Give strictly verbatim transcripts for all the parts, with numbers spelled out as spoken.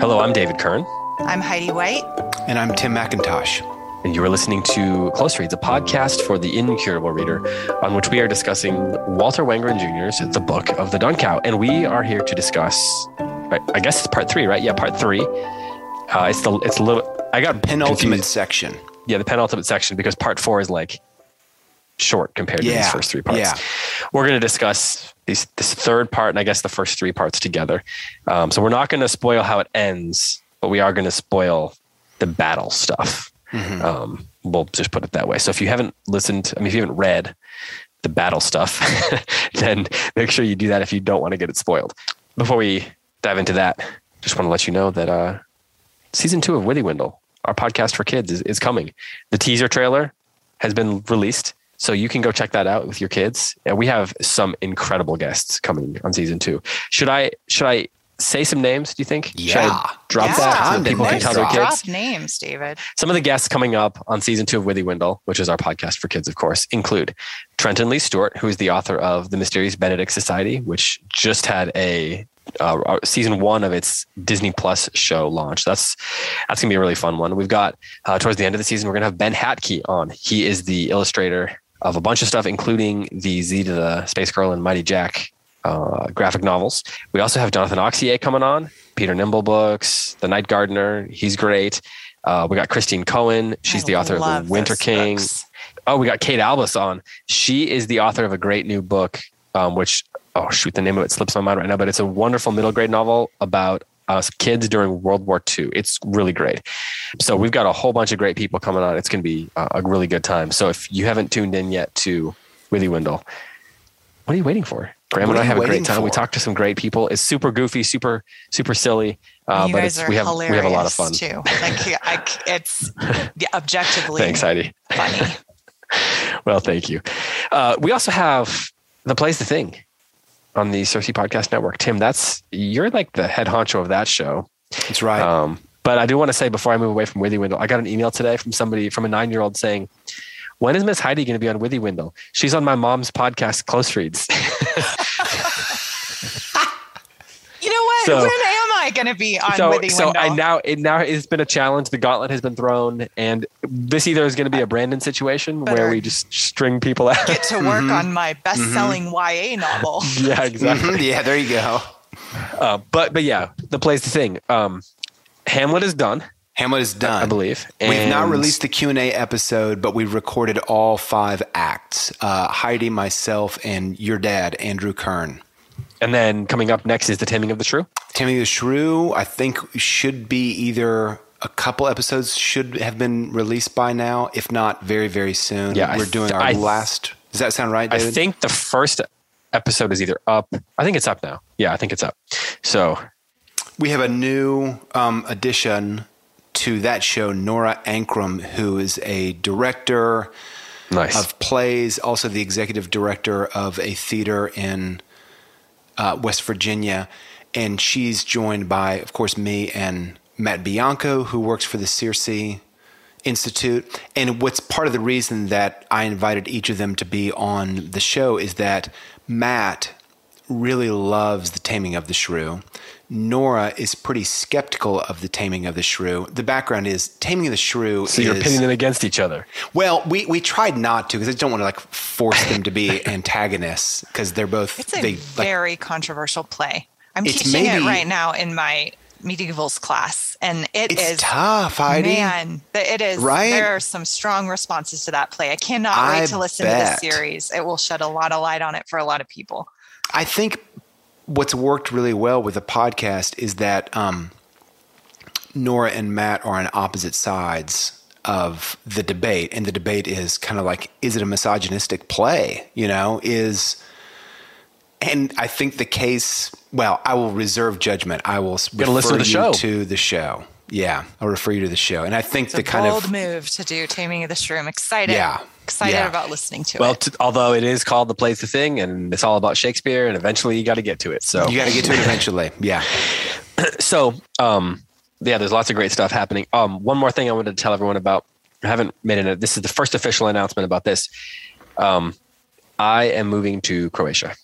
Hello, I'm David Kern. I'm Heidi White. And I'm Tim McIntosh. And you are listening to Close Reads, a podcast for the incurable reader, on which we are discussing Walter Wengerin Junior's The Book of the Dun Cow. And we are here to discuss, I guess it's part three, right? Yeah, part three. Uh, it's the it's a little. I got penultimate confused. section. Yeah, the penultimate section, because part four is like short compared yeah. to these first three parts. Yeah. We're going to discuss these, this third part and I guess the first three parts together. Um, so we're not going to spoil how it ends, but we are going to spoil the battle stuff. Mm-hmm. Um, we'll just put it that way. So if you haven't listened, I mean, if you haven't read the battle stuff, then make sure you do that if you don't want to get it spoiled. Before we dive into that, just want to let you know that uh, season two of Withy Windle, our podcast for kids, is, is coming. The teaser trailer has been released, so you can go check that out with your kids. And we have some incredible guests coming on season two. Should I? Should I? Say some names, do you think? Yeah. Should I drop yeah. that so that people can tell their kids? Drop names, David. Some of the guests coming up on season two of Withy Windle, which is our podcast for kids, of course, include Trenton Lee Stewart, who is the author of The Mysterious Benedict Society, which just had a uh, season one of its Disney Plus show launch. That's that's going to be a really fun one. We've got, uh, towards the end of the season, we're going to have Ben Hatke on. He is the illustrator of a bunch of stuff, including the Zita the Space Girl and Mighty Jack Uh, graphic novels. We also have Jonathan Oxier coming on, Peter Nimble books, The Night Gardener. He's great. Uh, we got Christine Cohen. She's I the author of The Winter King. Books. Oh, we got Kate Albus on. She is the author of a great new book, um, which, oh shoot, the name of it slips my mind right now, but it's a wonderful middle grade novel about uh, kids during World War Two. It's really great. So we've got a whole bunch of great people coming on. It's going to be uh, a really good time. So if you haven't tuned in yet to Withy Windle, what are you waiting for? Graham and I have a great time. For? We talked to some great people. It's super goofy, super, super silly. Uh, you but guys it's, are we have hilarious we have a lot of fun too. Like I, it's objectively. Thanks, Heidi. Funny. Well, thank you. Uh, we also have the Plays the Thing on the CIRCE Podcast Network. Tim, that's you're like the head honcho of that show. That's right. Um, but I do want to say before I move away from Withy Windle, I got an email today from somebody from a nine-year-old saying, "When is Miss Heidi going to be on Withy Windle? She's on my mom's podcast, Close Reads." You know what? So, when am I going to be on so, Withy so Windle? So now, it now it's been a challenge. The gauntlet has been thrown, and this either is going to be a Brandon situation Better where we just string people out. Get to work mm-hmm. on my best-selling mm-hmm. Y A novel. Yeah, exactly. Mm-hmm. Yeah, there you go. Uh, but but yeah, the play's the thing. Um, Hamlet is done. Hamlet is done. I believe. And we've not released the Q and A episode, but we've recorded all five acts. Uh, Heidi, myself, and your dad, Andrew Kern. And then coming up next is The Taming of the Shrew. Taming of the Shrew, I think, should be either a couple episodes should have been released by now, if not very, very soon. Yeah, We're th- doing our th- last. Does that sound right, David? I think the first episode is either up. I think it's up now. Yeah, I think it's up. So we have a new um, addition to that show, Nora Ankrum, who is a director nice. of plays, also the executive director of a theater in uh, West Virginia. And she's joined by, of course, me and Matt Bianco, who works for the CIRCE Institute. And what's part of the reason that I invited each of them to be on the show is that Matt really loves The Taming of the Shrew. Nora is pretty skeptical of The Taming of the Shrew. The background is Taming of the Shrew. So is, you're pitting them against each other. Well, we, we tried not to because I don't want to like force them to be antagonists because they're both. It's a they, very like, controversial play. I'm teaching maybe, it right now in my medievals class, and it it's is tough, Heidi. Man, it is. Right? There are some strong responses to that play. I cannot I wait to listen bet. to this series. It will shed a lot of light on it for a lot of people. I think what's worked really well with the podcast is that um, Nora and Matt are on opposite sides of the debate. And the debate is kind of like, is it a misogynistic play? You know, is And I think the case, well, I will reserve judgment. I will refer listen to the you show. to the show. Yeah, I'll refer you to the show. And I think it's the kind bold of... bold move to do Taming of the Shrew. I'm excited. Yeah. Excited yeah. about listening to well, it. Well, t- although it is called The Plays the Thing, and it's all about Shakespeare, and eventually you got to get to it. So You got to get to it eventually. Yeah. So, um, yeah, there's lots of great stuff happening. Um, one more thing I wanted to tell everyone about. I haven't made it. This is the first official announcement about this. Um, I am moving to Croatia.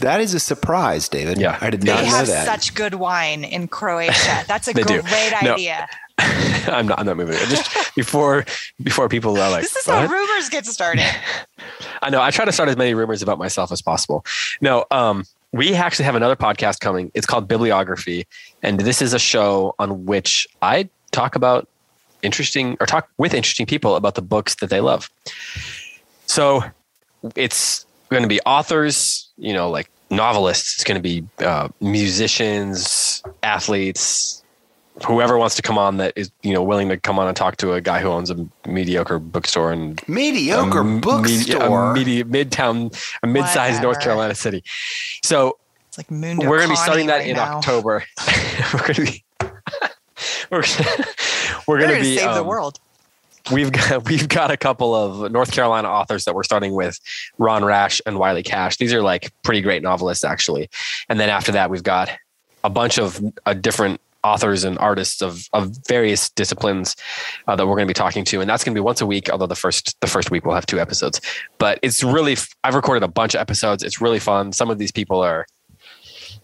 That is a surprise, David. Yeah, I did not know that. They have such good wine in Croatia. That's a great do. idea. No, I'm not. I'm not moving. Just before before people are like, this is how what? rumors get started. I know. I try to start as many rumors about myself as possible. No, um, we actually have another podcast coming. It's called Bibliography, and this is a show on which I talk about interesting or talk with interesting people about the books that they love. So it's going to be authors. You know, like novelists, it's going to be uh, musicians, athletes, whoever wants to come on that is, you know, willing to come on and talk to a guy who owns a mediocre bookstore and mediocre a, bookstore, a, media, a midtown, a mid-sized Whatever. North Carolina city. So it's like Mundo we're going to be starting that right in now. October. We're going to be, we're, we're going to be save um, the world. We've got we've got a couple of North Carolina authors that we're starting with, Ron Rash and Wiley Cash. These are like pretty great novelists, actually. And then after that, we've got a bunch of uh, different authors and artists of of various disciplines uh, that we're going to be talking to, and that's going to be once a week. Although the first the first week we'll have two episodes, but it's really I've recorded a bunch of episodes. It's really fun. Some of these people are,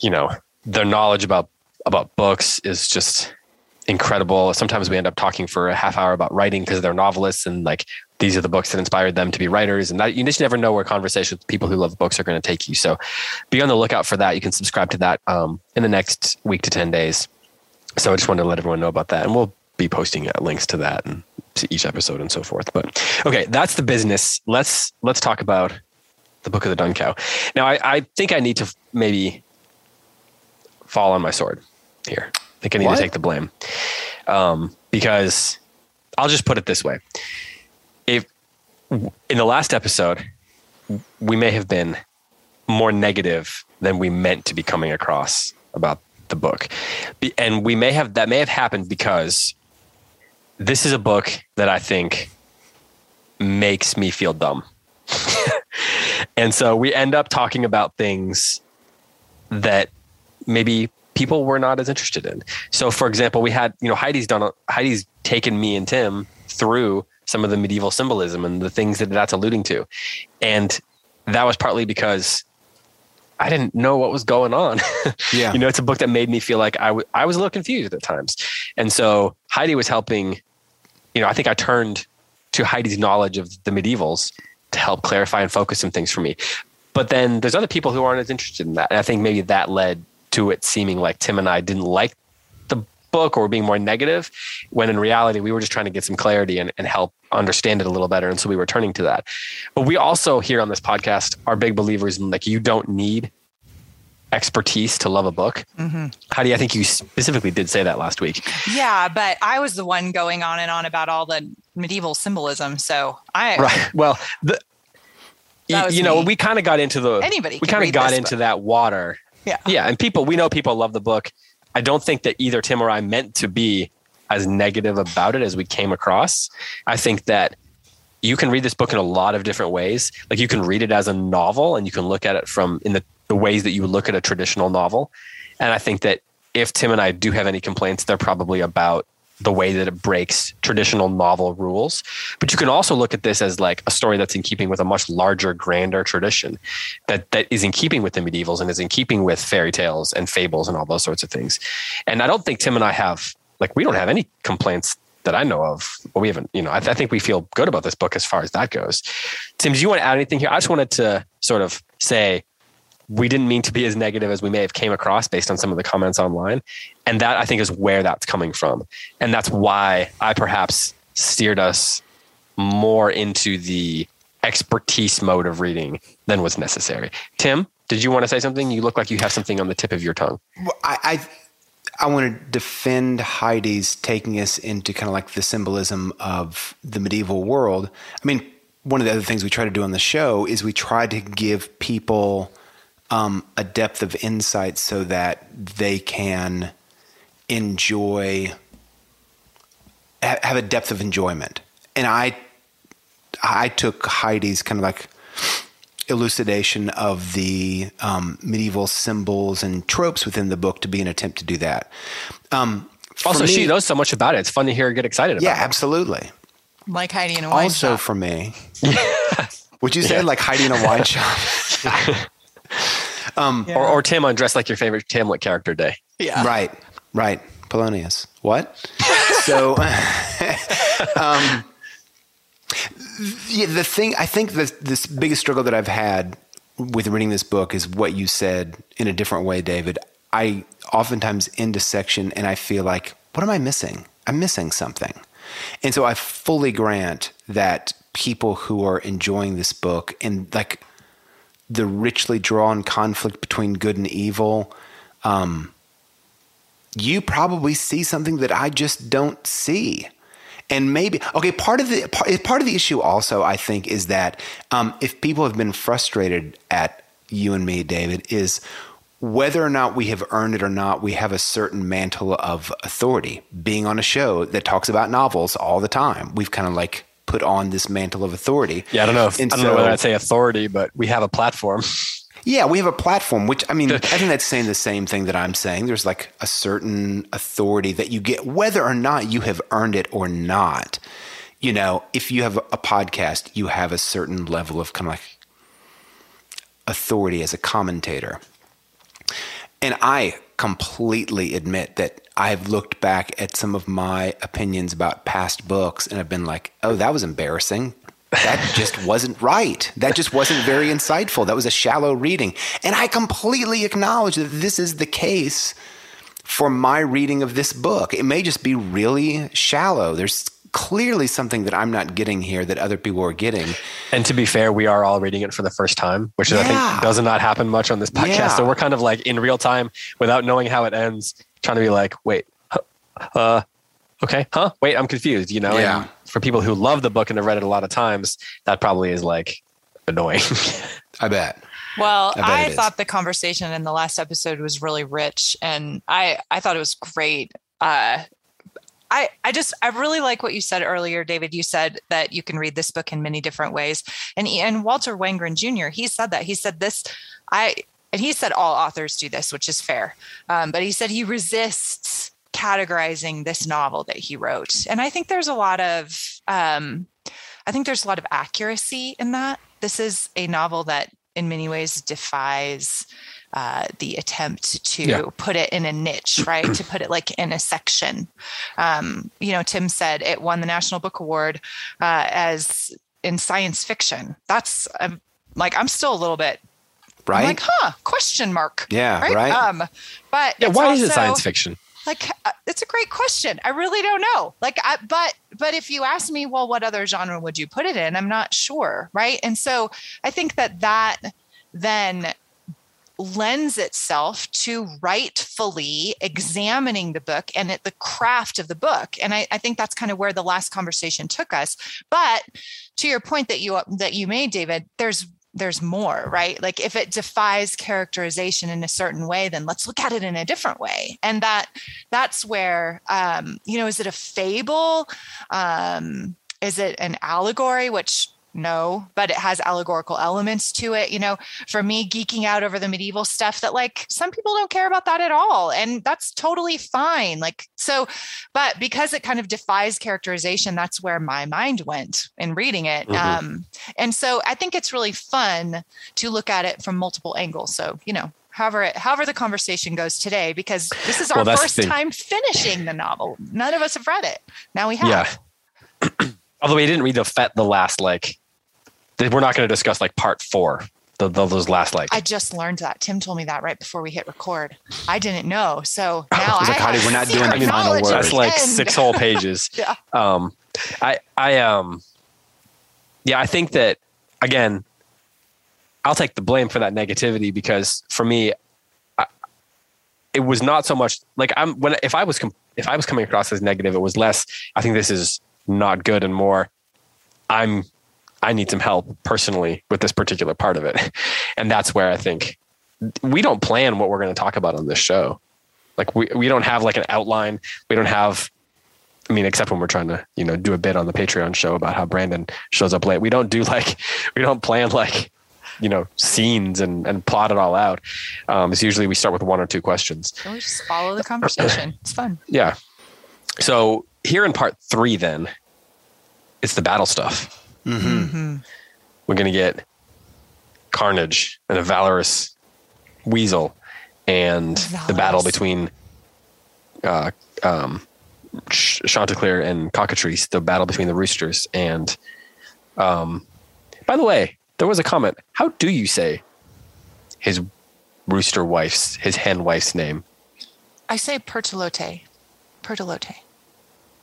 you know, their knowledge about about books is just incredible. Sometimes we end up talking for a half hour about writing because they're novelists and like these are the books that inspired them to be writers, and that you just never know where conversations with people who love books are going to take you. So be on the lookout for that. You can subscribe to that um, in the next week to ten days. So I just wanted to let everyone know about that, and we'll be posting uh, links to that and to each episode and so forth. But okay, that's the business. Let's let's talk about The Book of the Dun Cow. Now I, I think I need to maybe fall on my sword here. I think I need what? to take the blame um, because I'll just put it this way. If in the last episode, we may have been more negative than we meant to be coming across about the book. And we may have, that may have happened because this is a book that I think makes me feel dumb. And so we end up talking about things that maybe people were not as interested in. So for example, we had, you know, Heidi's done, Heidi's taken me and Tim through some of the medieval symbolism and the things that that's alluding to. And that was partly because I didn't know what was going on. Yeah. You know, it's a book that made me feel like I, w- I was a little confused at times. And so Heidi was helping, you know, I think I turned to Heidi's knowledge of the medievals to help clarify and focus some things for me. But then there's other people who aren't as interested in that. And I think maybe that led to it seeming like Tim and I didn't like the book or were being more negative, when in reality, we were just trying to get some clarity and, and help understand it a little better. And so we were turning to that. But we also here on this podcast are big believers in like, you don't need expertise to love a book. Mm-hmm. Heidi, I think you specifically did say that last week. Yeah, but I was the one going on and on about all the medieval symbolism. So I... Right. Well, the, y- you me. know, we kind of got into the... Anybody We kind of got into book. that water... Yeah. Yeah. And people, we know people love the book. I don't think that either Tim or I meant to be as negative about it as we came across. I think that you can read this book in a lot of different ways. Like you can read it as a novel and you can look at it from in the, the ways that you would look at a traditional novel. And I think that if Tim and I do have any complaints, they're probably about the way that it breaks traditional novel rules. But you can also look at this as like a story that's in keeping with a much larger, grander tradition that that is in keeping with the medievals and is in keeping with fairy tales and fables and all those sorts of things. And I don't think Tim and I have, like, we don't have any complaints that I know of. Well, we haven't, you know, I, th- I think we feel good about this book as far as that goes. Tim, do you want to add anything here? I just wanted to sort of say, we didn't mean to be as negative as we may have came across based on some of the comments online. And that I think is where that's coming from. And that's why I perhaps steered us more into the expertise mode of reading than was necessary. Tim, did you want to say something? You look like you have something on the tip of your tongue. Well, I, I, I want to defend Heidi's taking us into kind of like the symbolism of the medieval world. I mean, one of the other things we try to do on the show is we try to give people um, a depth of insight so that they can enjoy, ha- have a depth of enjoyment. And I, I took Heidi's kind of like elucidation of the um, medieval symbols and tropes within the book to be an attempt to do that. Um, also, me, she knows so much about it. It's fun to hear her get excited about it. Yeah, absolutely. Like Heidi in a wine also shop. Also for me. Would you say yeah. like Heidi in a wine shop? um, yeah. or, or Tim on Dress Like Your Favorite Hamlet Character Day. Yeah. Right, right. Polonius. What? so um, yeah, the thing, I think the this biggest struggle that I've had with reading this book is what you said in a different way, David. I oftentimes end a section and I feel like, what am I missing? I'm missing something. And so I fully grant that people who are enjoying this book and like the richly drawn conflict between good and evil, um, you probably see something that I just don't see. And maybe, okay, part of the, part of the issue also, I think, is that um, if people have been frustrated at you and me, David, is whether or not we have earned it or not, we have a certain mantle of authority. Being on a show that talks about novels all the time, we've kind of like put on this mantle of authority. Yeah, I don't know. If, I don't so, know whether I'd say authority, but we have a platform. Yeah, we have a platform, which I mean, I think that's saying the same thing that I'm saying. There's like a certain authority that you get, whether or not you have earned it or not. You know, if you have a podcast, you have a certain level of kind of like authority as a commentator. And I completely admit that I've looked back at some of my opinions about past books and I've been like, oh, that was embarrassing. That just wasn't right. That just wasn't very insightful. That was a shallow reading. And I completely acknowledge that this is the case for my reading of this book. It may just be really shallow. There's clearly something that I'm not getting here that other people are getting. And to be fair, we are all reading it for the first time, which yeah. I think does not happen much on this podcast. Yeah. So we're kind of like in real time without knowing how it ends, trying to be like, wait, uh, okay, huh? Wait, I'm confused, you know? Yeah. And for people who love the book and have read it a lot of times, that probably is like annoying. I bet. Well, I, I thought the conversation in the last episode was really rich and I, I thought it was great. Uh, I, I just, I really like what you said earlier, David. You said that you can read this book in many different ways. And, and Walter Wengerin Junior, he said that. He said this, I, and he said all authors do this, which is fair. Um, but he said he resists categorizing this novel that he wrote. And I think there's a lot of, um, I think there's a lot of accuracy in that. This is a novel that in many ways defies Uh, the attempt to yeah. put it in a niche, right? To put it like in a section. Um, you know, Tim said it won the National Book Award uh, as in science fiction. That's um, like, I'm still a little bit right. I'm like, huh? Question mark. Yeah. Right. right? Um, but yeah, why also, is it science fiction? Like, uh, it's a great question. I really don't know. Like, I, but, but if you ask me, well, what other genre would you put it in? I'm not sure. Right. And so I think that that then lends itself to rightfully examining the book and at the craft of the book. And I, I think that's kind of where the last conversation took us. But to your point that you that you made, David, there's there's more, right? Like if it defies characterization in a certain way, then let's look at it in a different way. And that that's where, um, you know, is it a fable? Um, is it an allegory? Which no, but it has allegorical elements to it. You know, for me, geeking out over the medieval stuff that like some people don't care about that at all. And that's totally fine. Like, so, but because it kind of defies characterization, that's where my mind went in reading it. Mm-hmm. Um, and so I think it's really fun to look at it from multiple angles. So, you know, however, it, however the conversation goes today, because this is our well, first time finishing the novel. None of us have read it. Now we have. Yeah. Although we didn't read the, the last, like, we're not going to discuss like part four, the, the, those last like. I just learned that. Tim told me that right before we hit record. I didn't know. So now I like, Heidi, we're not doing any final words. That's like six whole pages. yeah. Um, I, I, um, yeah, I think that again, I'll take the blame for that negativity because for me, I, it was not so much like I'm when if I was if I was coming across as negative, it was less. I think this is not good, and more. I'm. I need some help personally with this particular part of it. And that's where I think we don't plan what we're going to talk about on this show. Like we, we don't have like an outline. We don't have, I mean, except when we're trying to, you know, do a bit on the Patreon show about how Brandon shows up late. We don't do like, we don't plan like, you know, scenes and, and plot it all out. Um, it's usually we start with one or two questions. So we just follow the conversation. It's fun. Yeah. So here in part three, then it's the battle stuff. Mm-hmm. Mm-hmm. We're going to get carnage and a valorous weasel and valorous. The battle between uh, um, Ch- Chanticleer and Cockatrice, the battle between the roosters. And um, by the way, there was a comment. How do you say his rooster wife's, his hen wife's name? I say Pertelote. Pertelote.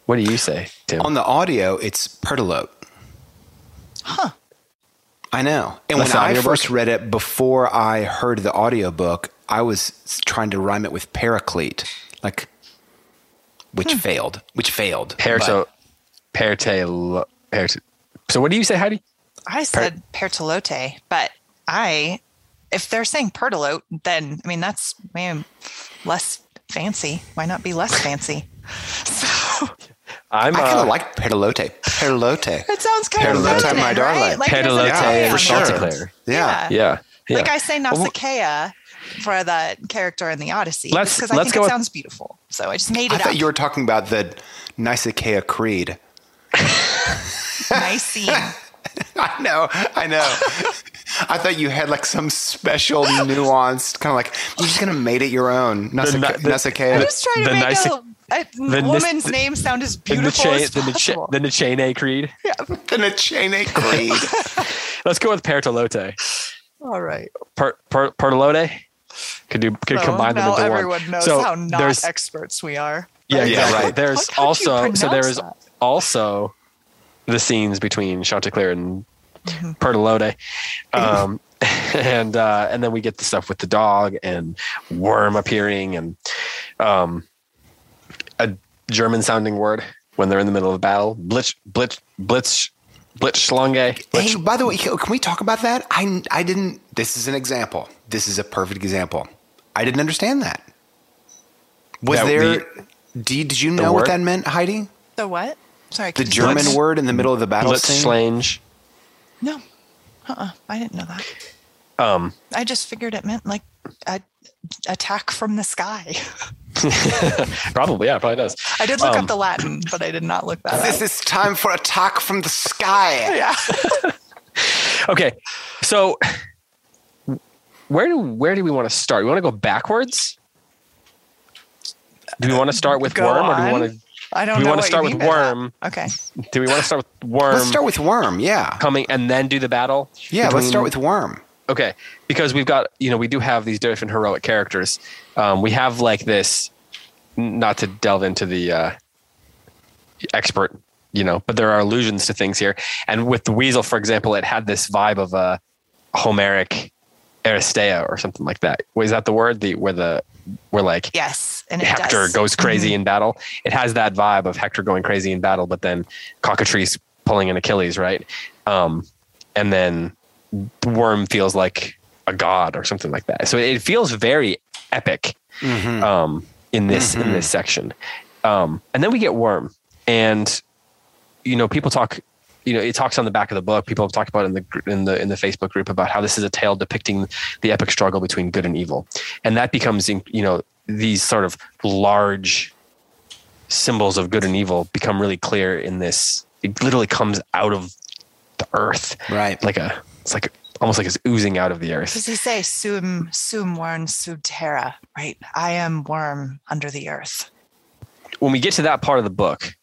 What do you say, Tim? On the audio, it's Pertelote. Huh. I know. And That's when I first book? read it, before I heard the audiobook, I was trying to rhyme it with Paraclete, like, which hmm. failed. Which failed. Perto, pertelo, perto. So what do you say, Heidi? I said per- Pertelote, but I, if they're saying Pertelote, then, I mean, that's man, less fancy. Why not be less fancy? So, I'm, I kind of uh, like Pertelote. Pertelote. It sounds kind of Pertelote, my darling. Right? Like Pertelote, yeah, for sure. Yeah. Yeah. yeah. yeah. Like I say Nausicaa for that character in the Odyssey, because I let's think it with, sounds beautiful. So I just made it I up. I thought you were talking about the Nicene Creed. Nicene. I know, I know. I thought you had like some special nuanced kind of like you're just gonna made it your own. Nasica, the, Nasica, I'm just trying to make Nisic- a, a woman's Nis- name sound as beautiful as possible. The Nicene Creed. Yeah, the Nicene Creed. Let's go with Pertelote. All right. Per, per, Pertelote. Could do. Could so combine them into one. Now everyone knows so how not experts we are. Yeah, yeah, yeah right. There's also so there is that? also. the scenes between Chanticleer and mm-hmm. Pertelote. Um, and, uh, and then we get the stuff with the dog and worm appearing and, um, a German sounding word when they're in the middle of battle. Blitz, blitz, blitz, Blitzschlange. Blitz. Hey, by the way, can we talk about that? I, I didn't, this is an example. This is a perfect example. I didn't understand that. Was that there, the, did, did you know what that meant, Heidi? The what? Sorry, the German blitz, word in the middle of the battle scene? Blitzschlange. No. Uh-uh. I didn't know that. Um, I just figured it meant like a, attack from the sky. Probably, yeah, probably does. I did look um, up the Latin, but I did not look that up. This is time for attack from the sky. Yeah. Okay. So where do where do we want to start? We want to go backwards? Do we want to start with go worm on. or do we want to... I don't do we know want to start with worm? Okay. Do we want to start with worm? Let's start with worm, yeah. Coming and then do the battle? Yeah, between... let's start with worm. Okay. Because we've got, you know, we do have these different heroic characters. Um, we have like this, not to delve into the uh, expert, you know, but there are allusions to things here. And with the weasel, for example, it had this vibe of a Homeric Aristeia or something like that. Was that the word? The where the we're like yes, and it Hector does. goes crazy mm-hmm. in battle. It has that vibe of Hector going crazy in battle, but then Cockatrice pulling an Achilles, right? Um, and then the worm feels like a god or something like that. So it feels very epic mm-hmm. um, in this mm-hmm. in this section. Um, and then we get worm, and you know people talk. You know, it talks on the back of the book. People have talked about it in the in the in the Facebook group about how this is a tale depicting the epic struggle between good and evil, and that becomes you know these sort of large symbols of good and evil become really clear in this. It literally comes out of the earth, right? Like a it's like almost like it's oozing out of the earth. Does he say "sum sum worm sub terra"? Right, I am worm under the earth. When we get to that part of the book,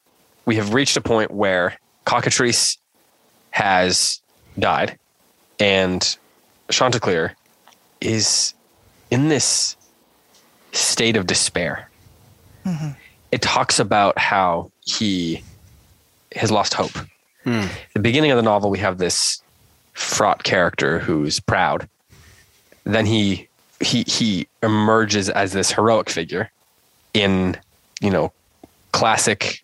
we have reached a point where Cockatrice has died, and Chanticleer is in this state of despair. Mm-hmm. It talks about how he has lost hope. Mm. At the beginning of the novel, we have this fraught character who's proud. Then he he he emerges as this heroic figure in you know classic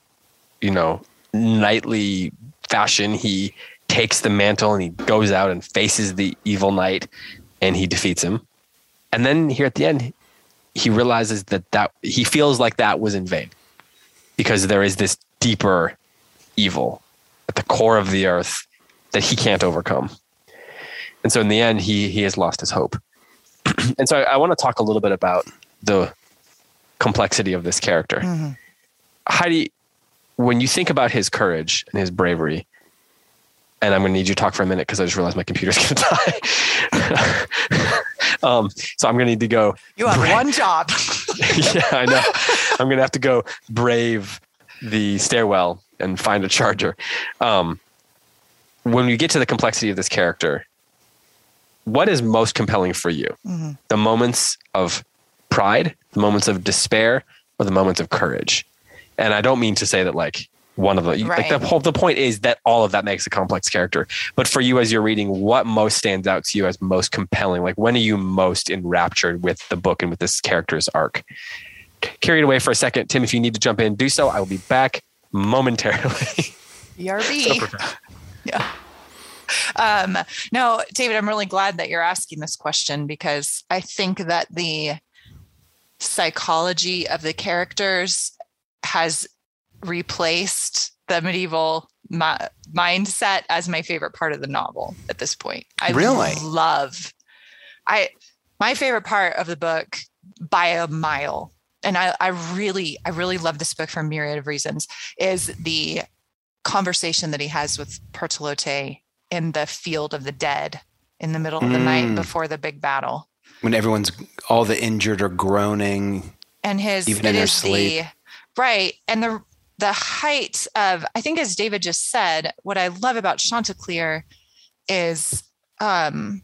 you know. knightly fashion. He takes the mantle and he goes out and faces the evil knight and he defeats him. And then here at the end, he realizes that, that he feels like that was in vain, because there is this deeper evil at the core of the earth that he can't overcome. And so in the end, he he has lost his hope. And so I, I want to talk a little bit about the complexity of this character. Mm-hmm. Heidi, when you think about his courage and his bravery, and I'm going to need you to talk for a minute because I just realized my computer's going to die. um, so I'm going to need to go. You have brave. one job. Yeah, I know. I'm going to have to go brave the stairwell and find a charger. Um, when we get to the complexity of this character, what is most compelling for you? Mm-hmm. The moments of pride, the moments of despair, or the moments of courage? And I don't mean to say that like one of the, right. like the whole, the point is that all of that makes a complex character. But for you, as you're reading, what most stands out to you as most compelling? Like, when are you most enraptured with the book and with this character's arc? Carry it away for a second. Tim, if you need to jump in, do so. I will be back momentarily. B R B. So yeah. Um, no, David, I'm really glad that you're asking this question, because I think that the psychology of the characters has replaced the medieval mi- mindset as my favorite part of the novel at this point. I really love, I, my favorite part of the book by a mile. And I, I really, I really love this book for a myriad of reasons, is the conversation that he has with Pertelote in the field of the dead in the middle of the mm. night before the big battle. When everyone's, all the injured are groaning. And his, even in their sleep. The, Right. And the the height of, I think, as David just said, what I love about Chanticleer is um,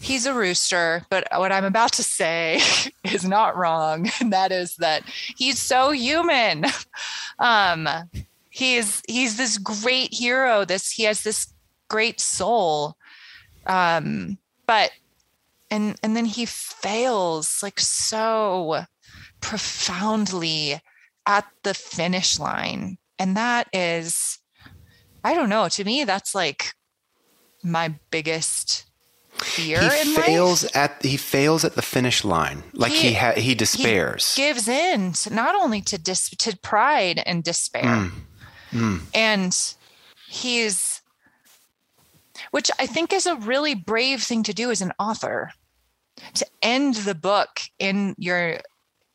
he's a rooster, but what I'm about to say is not wrong. And that is that he's so human. Um, he's he's this great hero. This he has this great soul. Um, but and and then he fails like so profoundly at the finish line. And that is, I don't know, to me, that's like my biggest fear he in fails life. At, he fails at the finish line. Like he he, ha- he despairs. He gives in to not only to, dis- to pride and despair. Mm. Mm. And he's, which I think is a really brave thing to do as an author, to end the book in your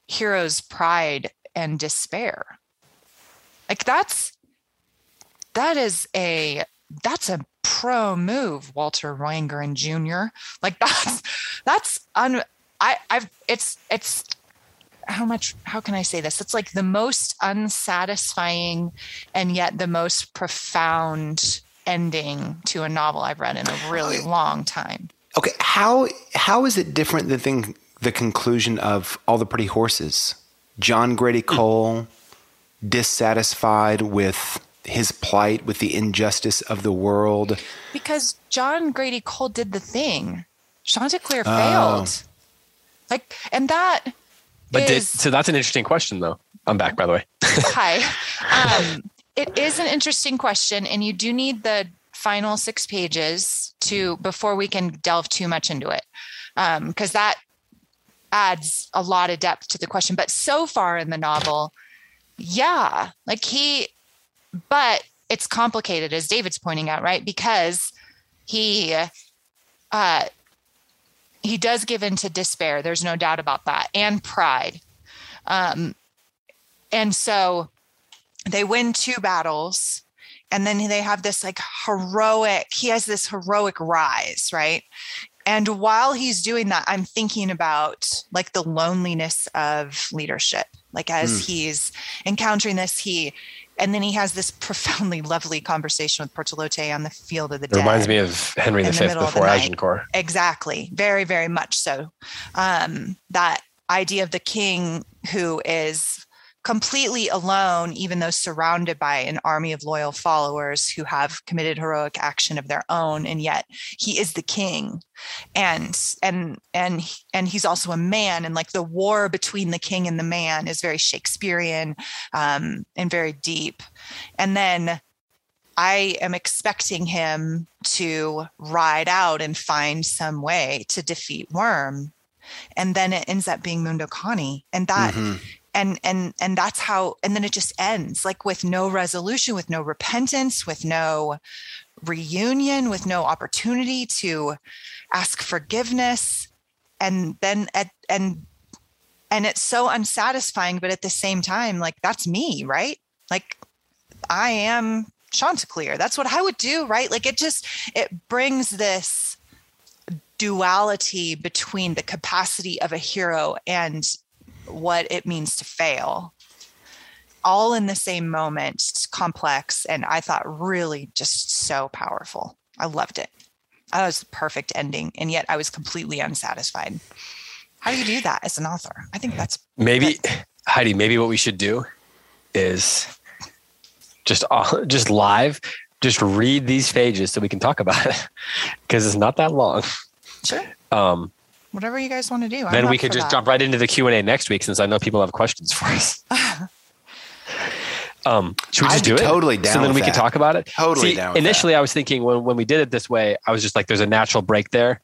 hero's pride and despair. Like that's, that is a, that's a pro move, Walter Wengerin Junior Like that's, that's, un, I, I've, it's, it's, how much, how can I say this? It's like the most unsatisfying and yet the most profound ending to a novel I've read in a really long time. Okay. How, how is it different than thing? The conclusion of All the Pretty Horses, John Grady Cole, dissatisfied with his plight, with the injustice of the world. Because John Grady Cole did the thing. Chanticleer oh. failed. Like, and that But is, did, so that's an interesting question, though. I'm back, by the way. Hi. Um, it is an interesting question, and you do need the final six pages to before we can delve too much into it. Because um, that adds a lot of depth to the question, but so far in the novel, yeah, like he, but it's complicated, as David's pointing out, right? Because he, uh, he does give in to despair. There's no doubt about that, and pride. Um, and so they win two battles, and then they have this like heroic, he has this heroic rise, right? And while he's doing that, I'm thinking about like the loneliness of leadership, like as mm. he's encountering this, he, and then he has this profoundly lovely conversation with Pertelote on the field of the dead. It reminds me of Henry the Fifth before Agincourt. Exactly. Very, very much so. Um, that idea of the king who is completely alone, even though surrounded by an army of loyal followers who have committed heroic action of their own. And yet he is the king, and, and, and, and he's also a man. And like the war between the king and the man is very Shakespearean um, and very deep. And then I am expecting him to ride out and find some way to defeat Worm and then it ends up being Mundo Cani, and that mm-hmm. and and and that's how, and then it just ends like with no resolution, with no repentance, with no reunion, with no opportunity to ask forgiveness, and then at and and it's so unsatisfying. But at the same time, like, that's me, right? Like, I am Chanticleer. That's what I would do, right? Like, it just, it brings this duality between the capacity of a hero and what it means to fail, all in the same moment, complex. And I thought really just so powerful. I loved it. That was the perfect ending. And yet I was completely unsatisfied. How do you do that as an author? I think that's maybe that's, Heidi, maybe what we should do is just all, just live, just read these pages so we can talk about it, because it's not that long. Sure. Um, Whatever you guys want to do. I'm then we could just that. jump right into the Q and A next week, since I know people have questions for us. um, should we just I'd do it? Totally down. So then with we that. Could talk about it. Totally See, down. Initially, that. I was thinking when when we did it this way, I was just like, "There's a natural break there."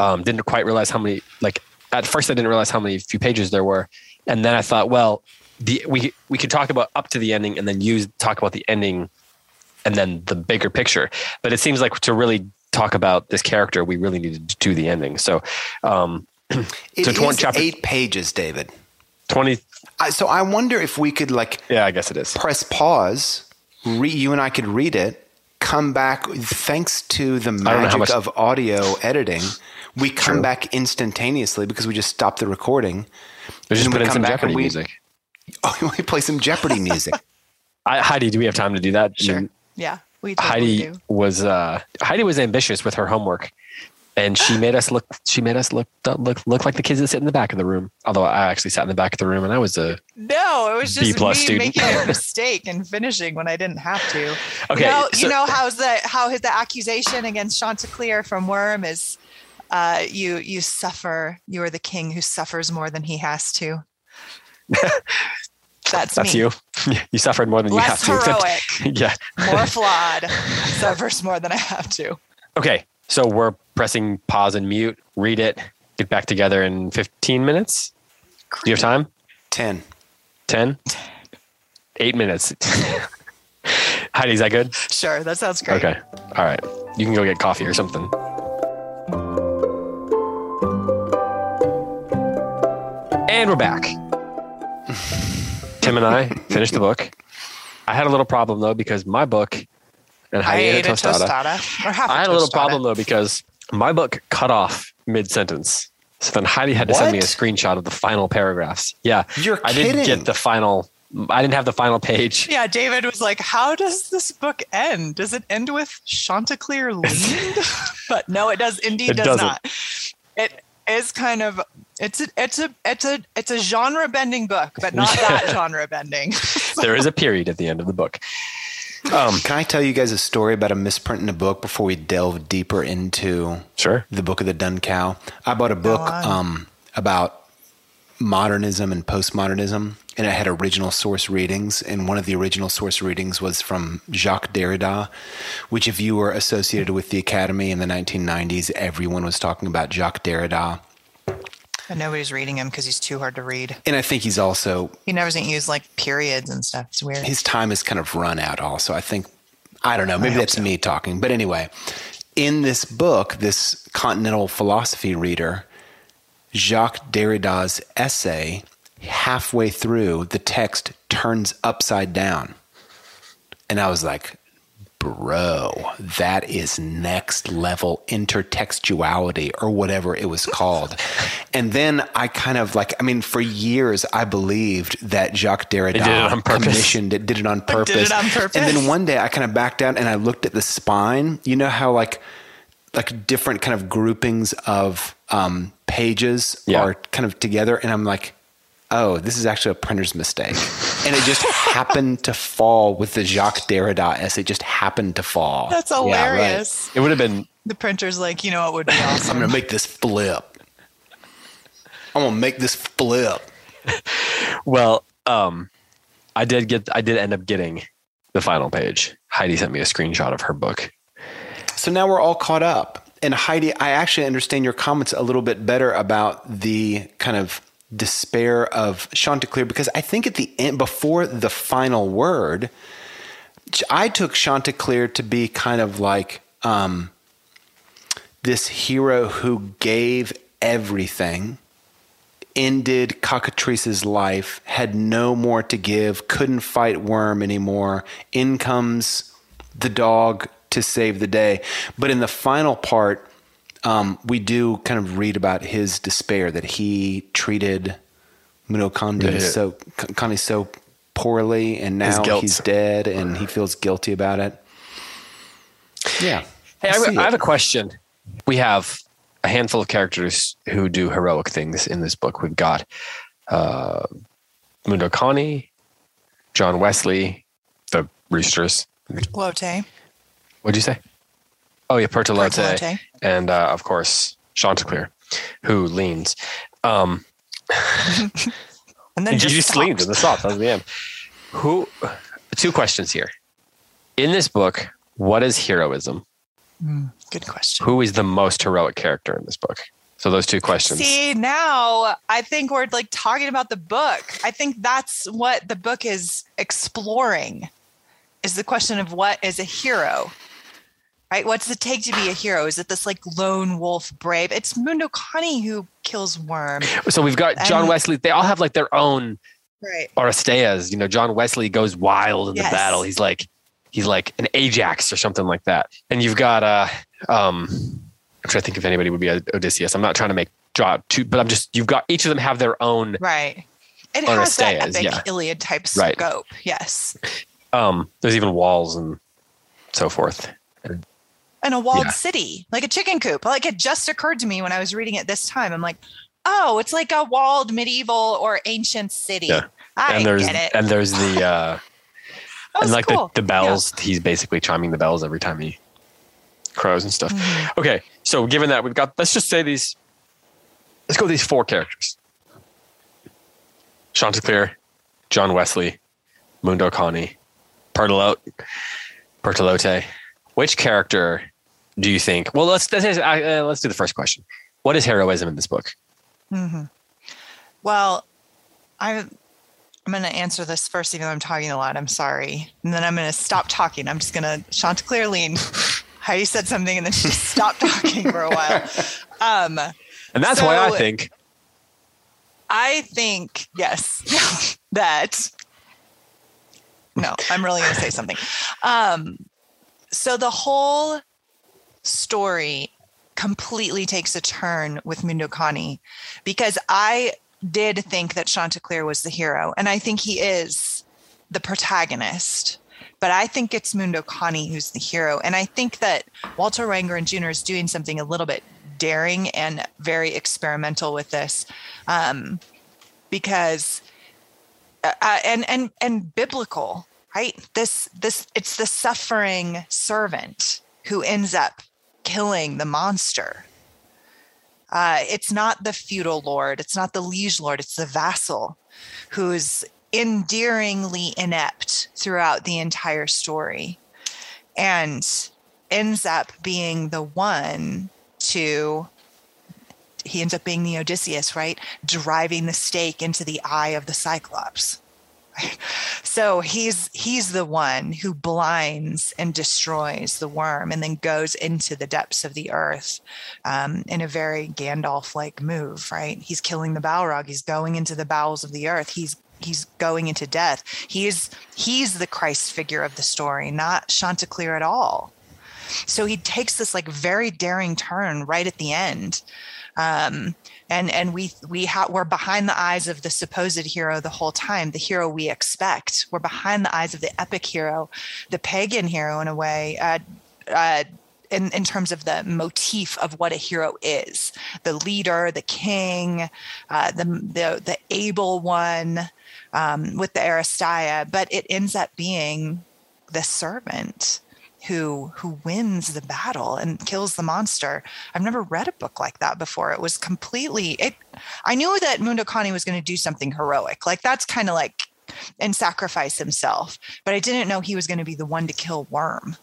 Um, didn't quite realize how many. Like at first, I didn't realize how many few pages there were, and then I thought, well. The, we we could talk about up to the ending and then use talk about the ending and then the bigger picture. But it seems like to really talk about this character, we really needed to do the ending. So, um, it so is chapter, eight pages, David. twenty. I, so I wonder if we could like, yeah, I guess it is. Press pause. Re, you and I could read it. Come back. Thanks to the magic much, of audio editing, we come true. Back instantaneously because we just stop the recording. We just put in some Jeopardy we, music. Oh, you want to play some Jeopardy music? I, Heidi, do we have time to do that? Sure. I mean, yeah, we totally Heidi do. was uh, Heidi was ambitious with her homework, and she made us look. She made us look look look like the kids that sit in the back of the room. Although I actually sat in the back of the room, and I was a no. It was just B+ me student. Making a mistake and finishing when I didn't have to. Okay, you know, so, you know how's the how his the accusation against Chanticleer from Worm is uh, you you suffer. You are the king who suffers more than he has to. That's, That's me. You. You suffered more than Less you have heroic, to. Except, yeah. More flawed. Suffers more than I have to. Okay. So we're pressing pause and mute. Read it. Get back together in fifteen minutes. Great. Do you have time? ten. ten? Eight minutes. Heidi, is that good? Sure. That sounds great. Okay. All right. You can go get coffee or something. And we're back. Tim and I finished the book. I had a little problem though, because my book and Heidi I ate a tostada. tostada or half I had a little tostada. problem though, because my book cut off mid-sentence. So then Heidi had to what? send me a screenshot of the final paragraphs. Yeah. You're I kidding. didn't get the final, I didn't have the final page. Yeah. David was like, how does this book end? Does it end with Chanticleer leaned? But no, it does indeed it does doesn't. not. It is kind of it's a it's a it's a it's a genre bending book, but not that genre bending. There is a period at the end of the book. Um, Can I tell you guys a story about a misprint in a book before we delve deeper into sure. the Book of the Dun Cow? I bought a book um, about modernism and postmodernism, and it had original source readings. And one of the original source readings was from Jacques Derrida, which if you were associated with the Academy in the nineteen nineties, everyone was talking about Jacques Derrida. But nobody's reading him because he's too hard to read. And I think he's also... He never doesn't use like periods and stuff. It's weird. His time is kind of run out also. I think, I don't know, maybe that's so. me talking. But anyway, in this book, this continental philosophy reader, Jacques Derrida's essay, halfway through, the text turns upside down. And I was like, bro, that is next level intertextuality or whatever it was called. And then I kind of like, I mean, for years, I believed that Jacques Derrida it did it on commissioned it, did it on purpose. Did it on purpose. And then one day I kind of backed down and I looked at the spine. You know how like, like different kind of groupings of um, pages yeah. are kind of together. And I'm like, oh, this is actually a printer's mistake. And it just happened to fall with the Jacques Derrida essay. It just happened to fall. That's hilarious. Yeah, right. It would have been... The printer's like, you know, it would be awesome. I'm going to make this flip. I'm going to make this flip. Well, um, I did get. I did end up getting the final page. Heidi sent me a screenshot of her book. So now we're all caught up. And Heidi, I actually understand your comments a little bit better about the kind of despair of Chanticleer, because I think at the end, before the final word, I took Chanticleer to be kind of like um, this hero who gave everything, ended Cockatrice's life, had no more to give, couldn't fight Worm anymore. In comes the dog to save the day. But in the final part, um, we do kind of read about his despair, that he treated Mundo Cani yeah, yeah. so Cani so poorly, and now he's dead, and he feels guilty about it. Yeah. Hey, I, I, I have a question. We have a handful of characters who do heroic things in this book. We've got uh, Mundo Cani, John Wesley, the Roosters. Pertelote. What'd you say? Oh, yeah, Pertelote. Pertelote. And, uh, of course, Chanticleer, who leans. Um, and then just, just leans and stops. That's the end. Who? Two questions here. In this book, what is heroism? Mm, good question. Who is the most heroic character in this book? So those two questions. See, now I think we're like talking about the book. I think that's what the book is exploring, is the question of what is a hero, right? What's it take to be a hero? Is it this like lone wolf brave? It's Mundo Cani who kills Worm. So we've got John and, Wesley. They all have like their own right. Aristeas. You know, John Wesley goes wild in yes. the battle. He's like, He's like an Ajax or something like that. And you've got, uh, um, I'm trying to think if anybody would be Odysseus. I'm not trying to make draw two, but I'm just, you've got, each of them have their own. Right. It has Aristeas, that epic yeah. Iliad type right. scope. Yes. Um, there's even walls and so forth. And a walled yeah. city, like a chicken coop. Like it just occurred to me when I was reading it this time. I'm like, oh, it's like a walled medieval or ancient city. Yeah. I and there's, get it. And there's the, uh, and like cool. the, the bells, yeah. he's basically chiming the bells every time he crows and stuff. Mm-hmm. Okay, so given that we've got, let's just say these, let's go with these four characters. Chanticleer, John Wesley, Mundo Cani, Pertelote, Pertelote. Which character do you think, well, let's let's, uh, let's do the first question. What is heroism in this book? Mm-hmm. Well, I... I'm going to answer this first, even though I'm talking a lot. I'm sorry. And then I'm going to stop talking. I'm just going to Chanticleer lean. Heidi said something and then she just stopped talking for a while. Um, and that's so why I think. I think, yes, that. No, I'm really going to say something. Um, so the whole story completely takes a turn with Mundo Cani, because I did think that Chanticleer was the hero, and I think he is the protagonist, but I think it's Mundo Cani who's the hero. And I think that Walter Wengerin Junior is doing something a little bit daring and very experimental with this, um, because uh, and and and biblical, right? This this it's the suffering servant who ends up killing the monster. Uh, it's not the feudal lord. It's not the liege lord. It's the vassal who's endearingly inept throughout the entire story and ends up being the one to, he ends up being the Odysseus, right? Driving the stake into the eye of the Cyclops. Right? So he's, he's the one who blinds and destroys the worm and then goes into the depths of the earth, um, in a very Gandalf-like move, right? He's killing the Balrog. He's going into the bowels of the earth. He's, he's going into death. He is, he's the Christ figure of the story, not Chanticleer at all. So he takes this like very daring turn right at the end. Um, and, and we, we ha- we're behind the eyes of the supposed hero the whole time, the hero we expect. We're behind the eyes of the epic hero, the pagan hero in a way, uh, uh, in, in terms of the motif of what a hero is, the leader, the king, uh, the, the, the able one, um, with the Aristeia, but it ends up being the servant who who wins the battle and kills the monster. I've never read a book like that before. It was completely, it, I knew that Mundo Cani was going to do something heroic. Like that's kind of like, and sacrifice himself, but I didn't know he was going to be the one to kill Worm.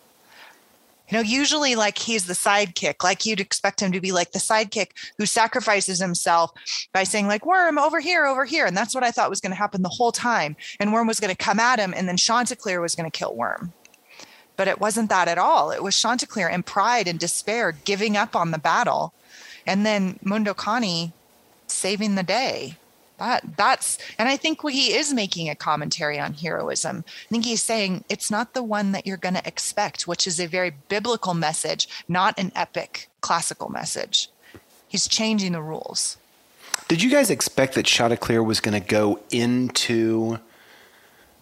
You know, usually like he's the sidekick, like you'd expect him to be like the sidekick who sacrifices himself by saying like, Worm, over here, over here. And that's what I thought was going to happen the whole time. And Worm was going to come at him and then Chanticleer was going to kill Worm. But it wasn't that at all. It was Chanticleer in pride and despair giving up on the battle. And then Mundo Cani saving the day. That that's and I think he is making a commentary on heroism. I think he's saying it's not the one that you're going to expect, which is a very biblical message, not an epic classical message. He's changing the rules. Did you guys expect that Chanticleer was going to go into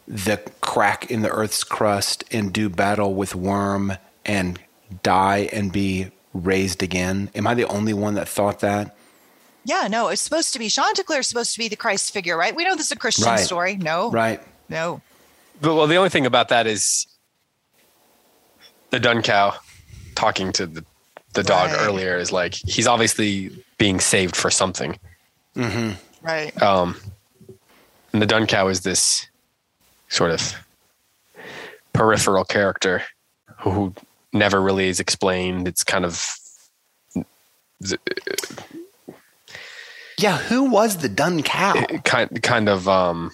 the crack in the earth's crust and do battle with Worm and die and be raised again? Am I the only one that thought that? Yeah, no, it's supposed to be Chanticleer is supposed to be the Christ figure, right? We know this is a Christian right. story. No. Right. No. Well, the only thing about that is the Dun Cow talking to the, the dog right. earlier is like, he's obviously being saved for something. Mm-hmm. Right. Um, and the Dun Cow is this sort of peripheral character who never really is explained. It's kind of... Uh, Yeah, who was the Dun Cow? It, kind, kind of um,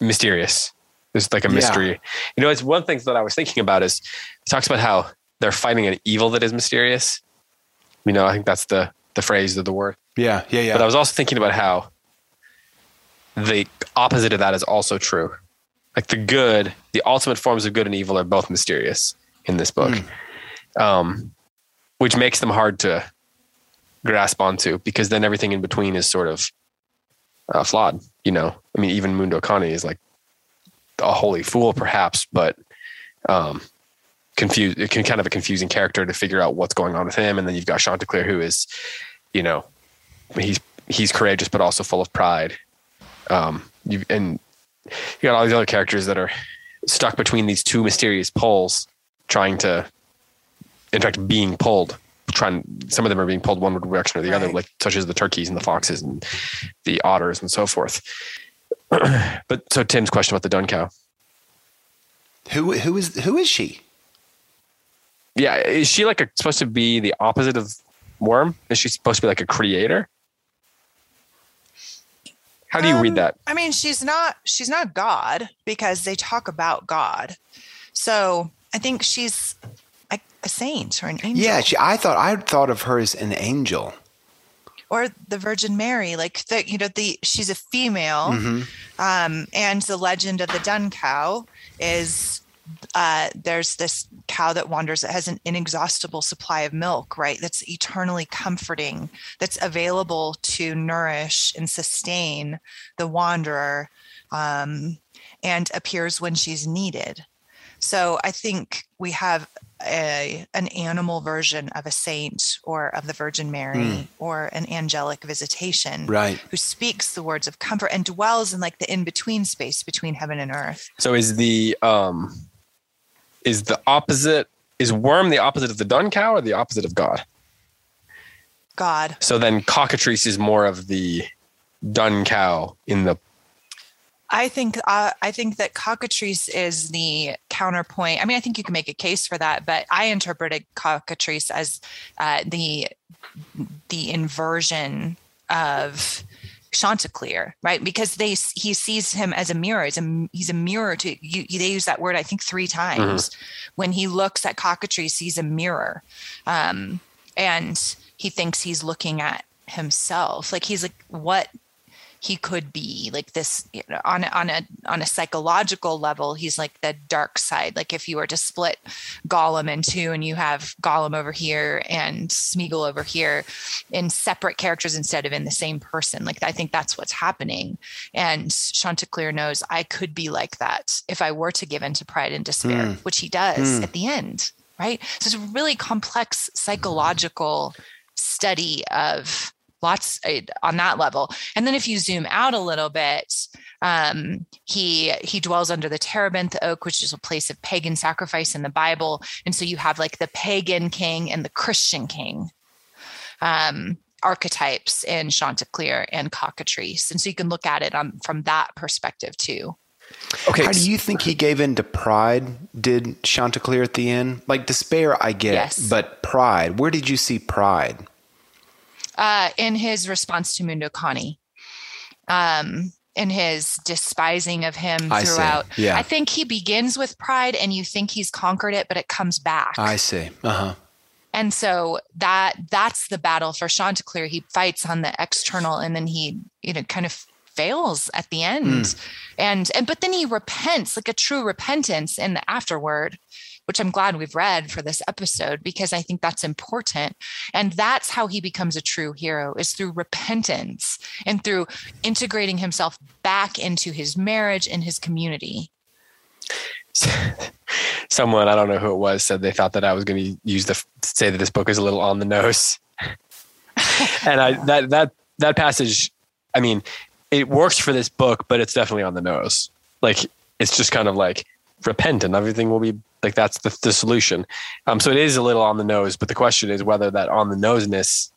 mysterious. It's like a mystery. Yeah. You know, it's one thing that I was thinking about is it talks about how they're fighting an evil that is mysterious. You know, I think that's the the phrase of the word. Yeah, yeah, yeah. But I was also thinking about how the opposite of that is also true. Like the good, the ultimate forms of good and evil are both mysterious in this book, mm. um, which makes them hard to grasp onto, because then everything in between is sort of uh, flawed, you know. I mean, even Mundo Cani is like a holy fool, perhaps, but um, confused. It can kind of a confusing character to figure out what's going on with him. And then you've got Chanticleer, who is, you know, he's he's courageous but also full of pride. Um, you and you got all these other characters that are stuck between these two mysterious poles, trying to, in fact, being pulled. Trying, some of them are being pulled one direction or the right. other, like such as the turkeys and the foxes and the otters and so forth. But so Tim's question about the Dun Cow. Who who is who is she? Yeah, is she like a, supposed to be the opposite of Worm? Is she supposed to be like a creator? How do you um, read that? I mean, she's not she's not God, because they talk about God. So I think she's a saint or an angel. Yeah, she, I thought I thought of her as an angel, or the Virgin Mary, like the, you know, the she's a female, mm-hmm. um, and the legend of the Dun Cow is uh, there's this cow that wanders that has an inexhaustible supply of milk, right? That's eternally comforting, that's available to nourish and sustain the wanderer, um, and appears when she's needed. So I think we have a an animal version of a saint or of the Virgin Mary mm. or an angelic visitation, right? Who speaks the words of comfort and dwells in like the in-between space between heaven and earth. So is the um, is the opposite is Worm the opposite of the Dun Cow or the opposite of God? God. So then Cockatrice is more of the Dun Cow in the. I think uh, I think that Cockatrice is the counterpoint. I mean, I think you can make a case for that, but I interpreted Cockatrice as uh, the the inversion of Chanticleer, right? Because they he sees him as a mirror. He's a, he's a mirror to you. They use that word I think three times. Mm-hmm. When he looks at Cockatrice, he's a mirror, um, and he thinks he's looking at himself. Like he's like what. He could be like this, you know, on on a on a psychological level. He's like the dark side. Like if you were to split Gollum in two, and you have Gollum over here and Smeagol over here, in separate characters instead of in the same person. Like I think that's what's happening. And Chanticleer knows I could be like that if I were to give in to pride and despair, mm. which he does mm. at the end, right? So it's a really complex psychological study of. Lots uh, on that level. And then if you zoom out a little bit, um, he he dwells under the terebinth oak, which is a place of pagan sacrifice in the Bible. And so you have like the pagan king and the Christian king um, archetypes in Chanticleer and Cockatrice. And so you can look at it on, from that perspective too. Okay. How do you think he gave in to pride? Did Chanticleer at the end? Like despair, I get, yes. But pride. Where did you see pride? Uh, in his response to Mundo Cani, um, in his despising of him throughout. I, yeah. I think he begins with pride and you think he's conquered it, but it comes back. I see. Uh-huh. And so that that's the battle for Chanticleer. He fights on the external and then he, you know, kind of fails at the end. Mm. And, and, but then he repents, like a true repentance in the afterword, which I'm glad we've read for this episode, because I think that's important. And that's how he becomes a true hero, is through repentance and through integrating himself back into his marriage and his community. Someone, I don't know who it was, said they thought that I was going to use the, say that this book is a little on the nose. And I, that, that, that passage, I mean, it works for this book, but it's definitely on the nose. Like, it's just kind of like, repent and everything will be like, that's the, the solution. Um, so it is a little on the nose, but the question is whether that on the noseness,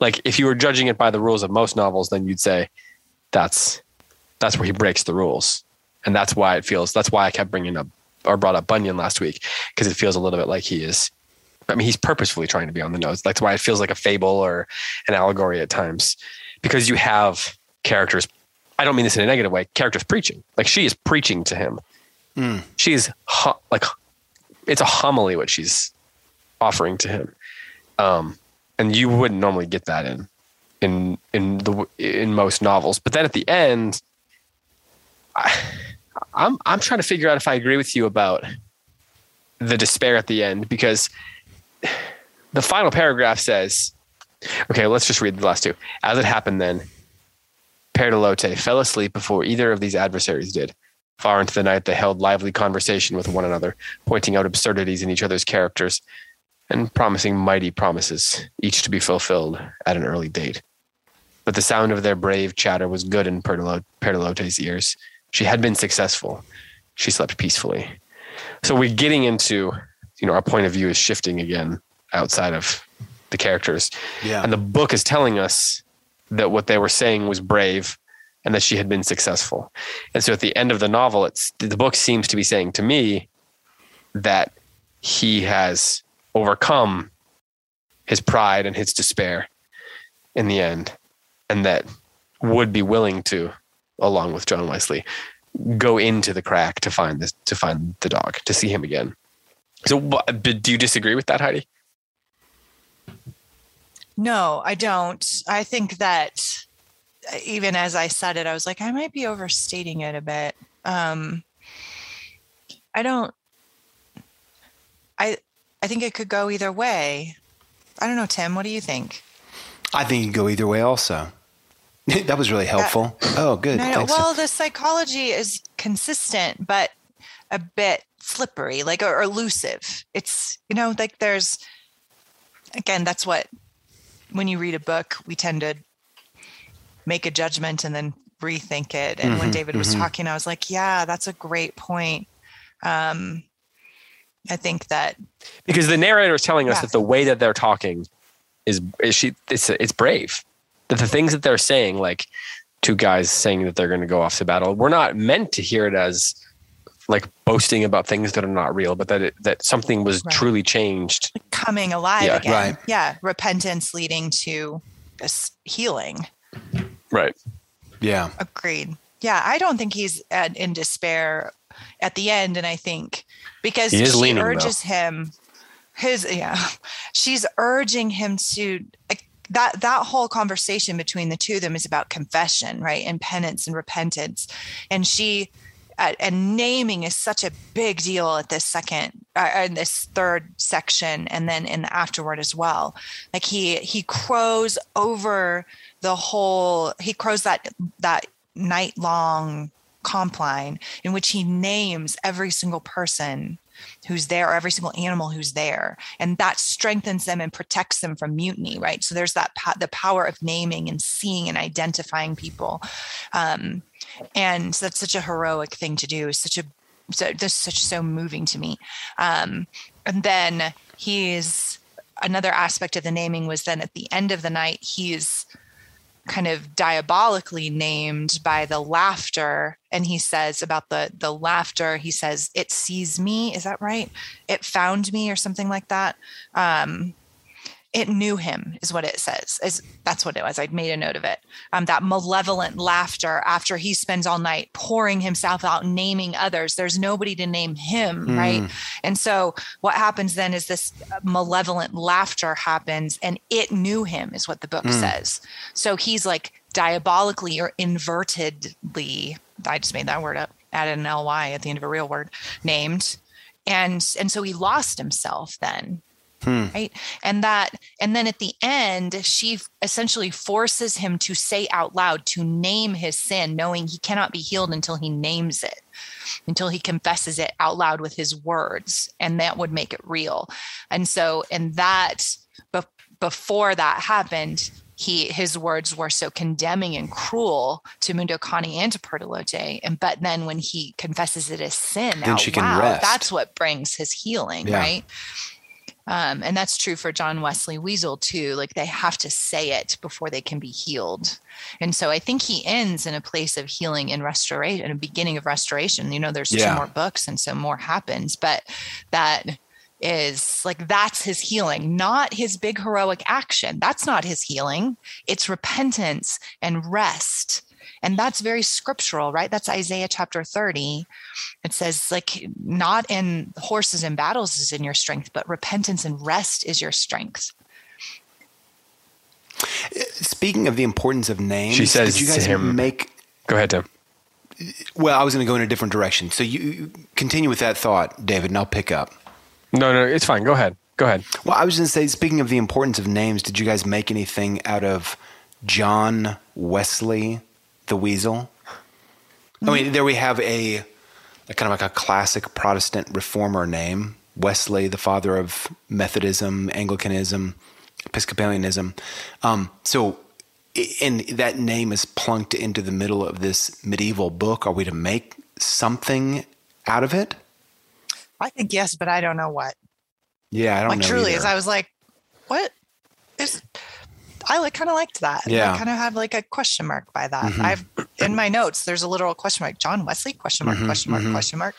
like if you were judging it by the rules of most novels, then you'd say that's, that's where he breaks the rules. And that's why it feels, that's why I kept bringing up or brought up Bunyan last week. Cause it feels a little bit like he is, I mean, he's purposefully trying to be on the nose. That's why it feels like a fable or an allegory at times, because you have characters. I don't mean this in a negative way. Characters preaching, like she is preaching to him. Mm. She's ho- like, it's a homily what she's offering to him, um, and you wouldn't normally get that in in in the in most novels. But then at the end, I, I'm I'm trying to figure out if I agree with you about the despair at the end, because the final paragraph says, "Okay, let's just read the last two. As it happened, then Pertelote fell asleep before either of these adversaries did." Far into the night, they held lively conversation with one another, pointing out absurdities in each other's characters and promising mighty promises, each to be fulfilled at an early date. But the sound of their brave chatter was good in Pertelote's ears. She had been successful. She slept peacefully. So we're getting into, you know, our point of view is shifting again outside of the characters. Yeah. And the book is telling us that what they were saying was brave, and that she had been successful. And so at the end of the novel, it's the book seems to be saying to me that he has overcome his pride and his despair in the end, and that would be willing to, along with John Wesley, go into the crack to find this, to find the dog, to see him again. So do you disagree with that, Heidi? No, I don't. I think that even as I said it, I was like, I might be overstating it a bit. Um, I don't, I, I think it could go either way. I don't know, Tim, what do you think? I think you go either way also. That was really helpful. That, oh, good. No, thanks. Well, the psychology is consistent, but a bit slippery, like, or, or elusive. It's, you know, like there's, again, that's what, when you read a book, we tend to make a judgment and then rethink it. And mm-hmm, when David was mm-hmm. talking, I was like, yeah, that's a great point. Um, I think that because the narrator is telling yeah. us that the way that they're talking is, is she, it's, it's brave. That the things that they're saying, like two guys saying that they're going to go off to battle, we're not meant to hear it as like boasting about things that are not real, but that it, that something was right. truly changed. Coming alive yeah. again. Right. Yeah. Repentance leading to this healing. Right. Yeah. Agreed. Yeah. I don't think he's at, in despair at the end. And I think because she leaning, urges though. him, his, yeah, she's urging him to like, that, that whole conversation between the two of them is about confession, right? And penance and repentance. And she, uh, and naming is such a big deal at this second, uh, in this third section. And then in the afterward as well, like he, he crows over the whole, he crows that, that night long comp line in which he names every single person who's there, or every single animal who's there. And that strengthens them and protects them from mutiny, right? So there's that, the power of naming and seeing and identifying people. Um, and so that's such a heroic thing to do. It's such a, so that's such, so moving to me. Um, and then he's, another aspect of the naming was then at the end of the night, he's kind of diabolically named by the laughter. And he says about the, the laughter, he says, it sees me. Is that right? It found me or something like that. Um, it knew him is what it says. Is That's what it was. I'd made a note of it. Um, that malevolent laughter after he spends all night pouring himself out, naming others. There's nobody to name him, mm. right? And so what happens then is this malevolent laughter happens, and it knew him is what the book mm. says. So he's like diabolically or invertedly, I just made that word up, added an L Y at the end of a real word, named. And, and so he lost himself then. Hmm. Right. And that, and then at the end, she essentially forces him to say out loud, to name his sin, knowing he cannot be healed until he names it, until he confesses it out loud with his words. And that would make it real. And so, and that, be- before that happened, he, his words were so condemning and cruel to Mundo Cani and to Pertelote. And, but then when he confesses it as sin, then out she can loud, rest. That's what brings his healing. Yeah. Right. Um, and that's true for John Wesley Weasel, too. Like, they have to say it before they can be healed. And so I think he ends in a place of healing and restoration, and a beginning of restoration. You know, there's yeah. two more books, and so more happens. But that is, like, that's his healing, not his big heroic action. That's not his healing. It's repentance and rest. And that's very scriptural, right? That's Isaiah chapter thirty. It says, like, not in horses and battles is in your strength, but repentance and rest is your strength. Speaking of the importance of names, she says did you guys to him, make... Go ahead, Tim. Well, I was going to go in a different direction. So you continue with that thought, David, and I'll pick up. No, no, it's fine. Go ahead. Go ahead. Well, I was going to say, speaking of the importance of names, did you guys make anything out of John Wesley the Weasel? I mean, there we have a, a kind of like a classic Protestant reformer name, Wesley, the father of Methodism, Anglicanism, Episcopalianism. Um, so, and that name is plunked into the middle of this medieval book. Are we to make something out of it? I think yes, but I don't know what. Yeah, I don't like, know. Like truly, either. As I was like, what is... I like kind of liked that. Yeah. I kind of had like a question mark by that. Mm-hmm. I've in my notes, there's a literal question mark. John Wesley, question mark, mm-hmm, question mark, mm-hmm. question mark.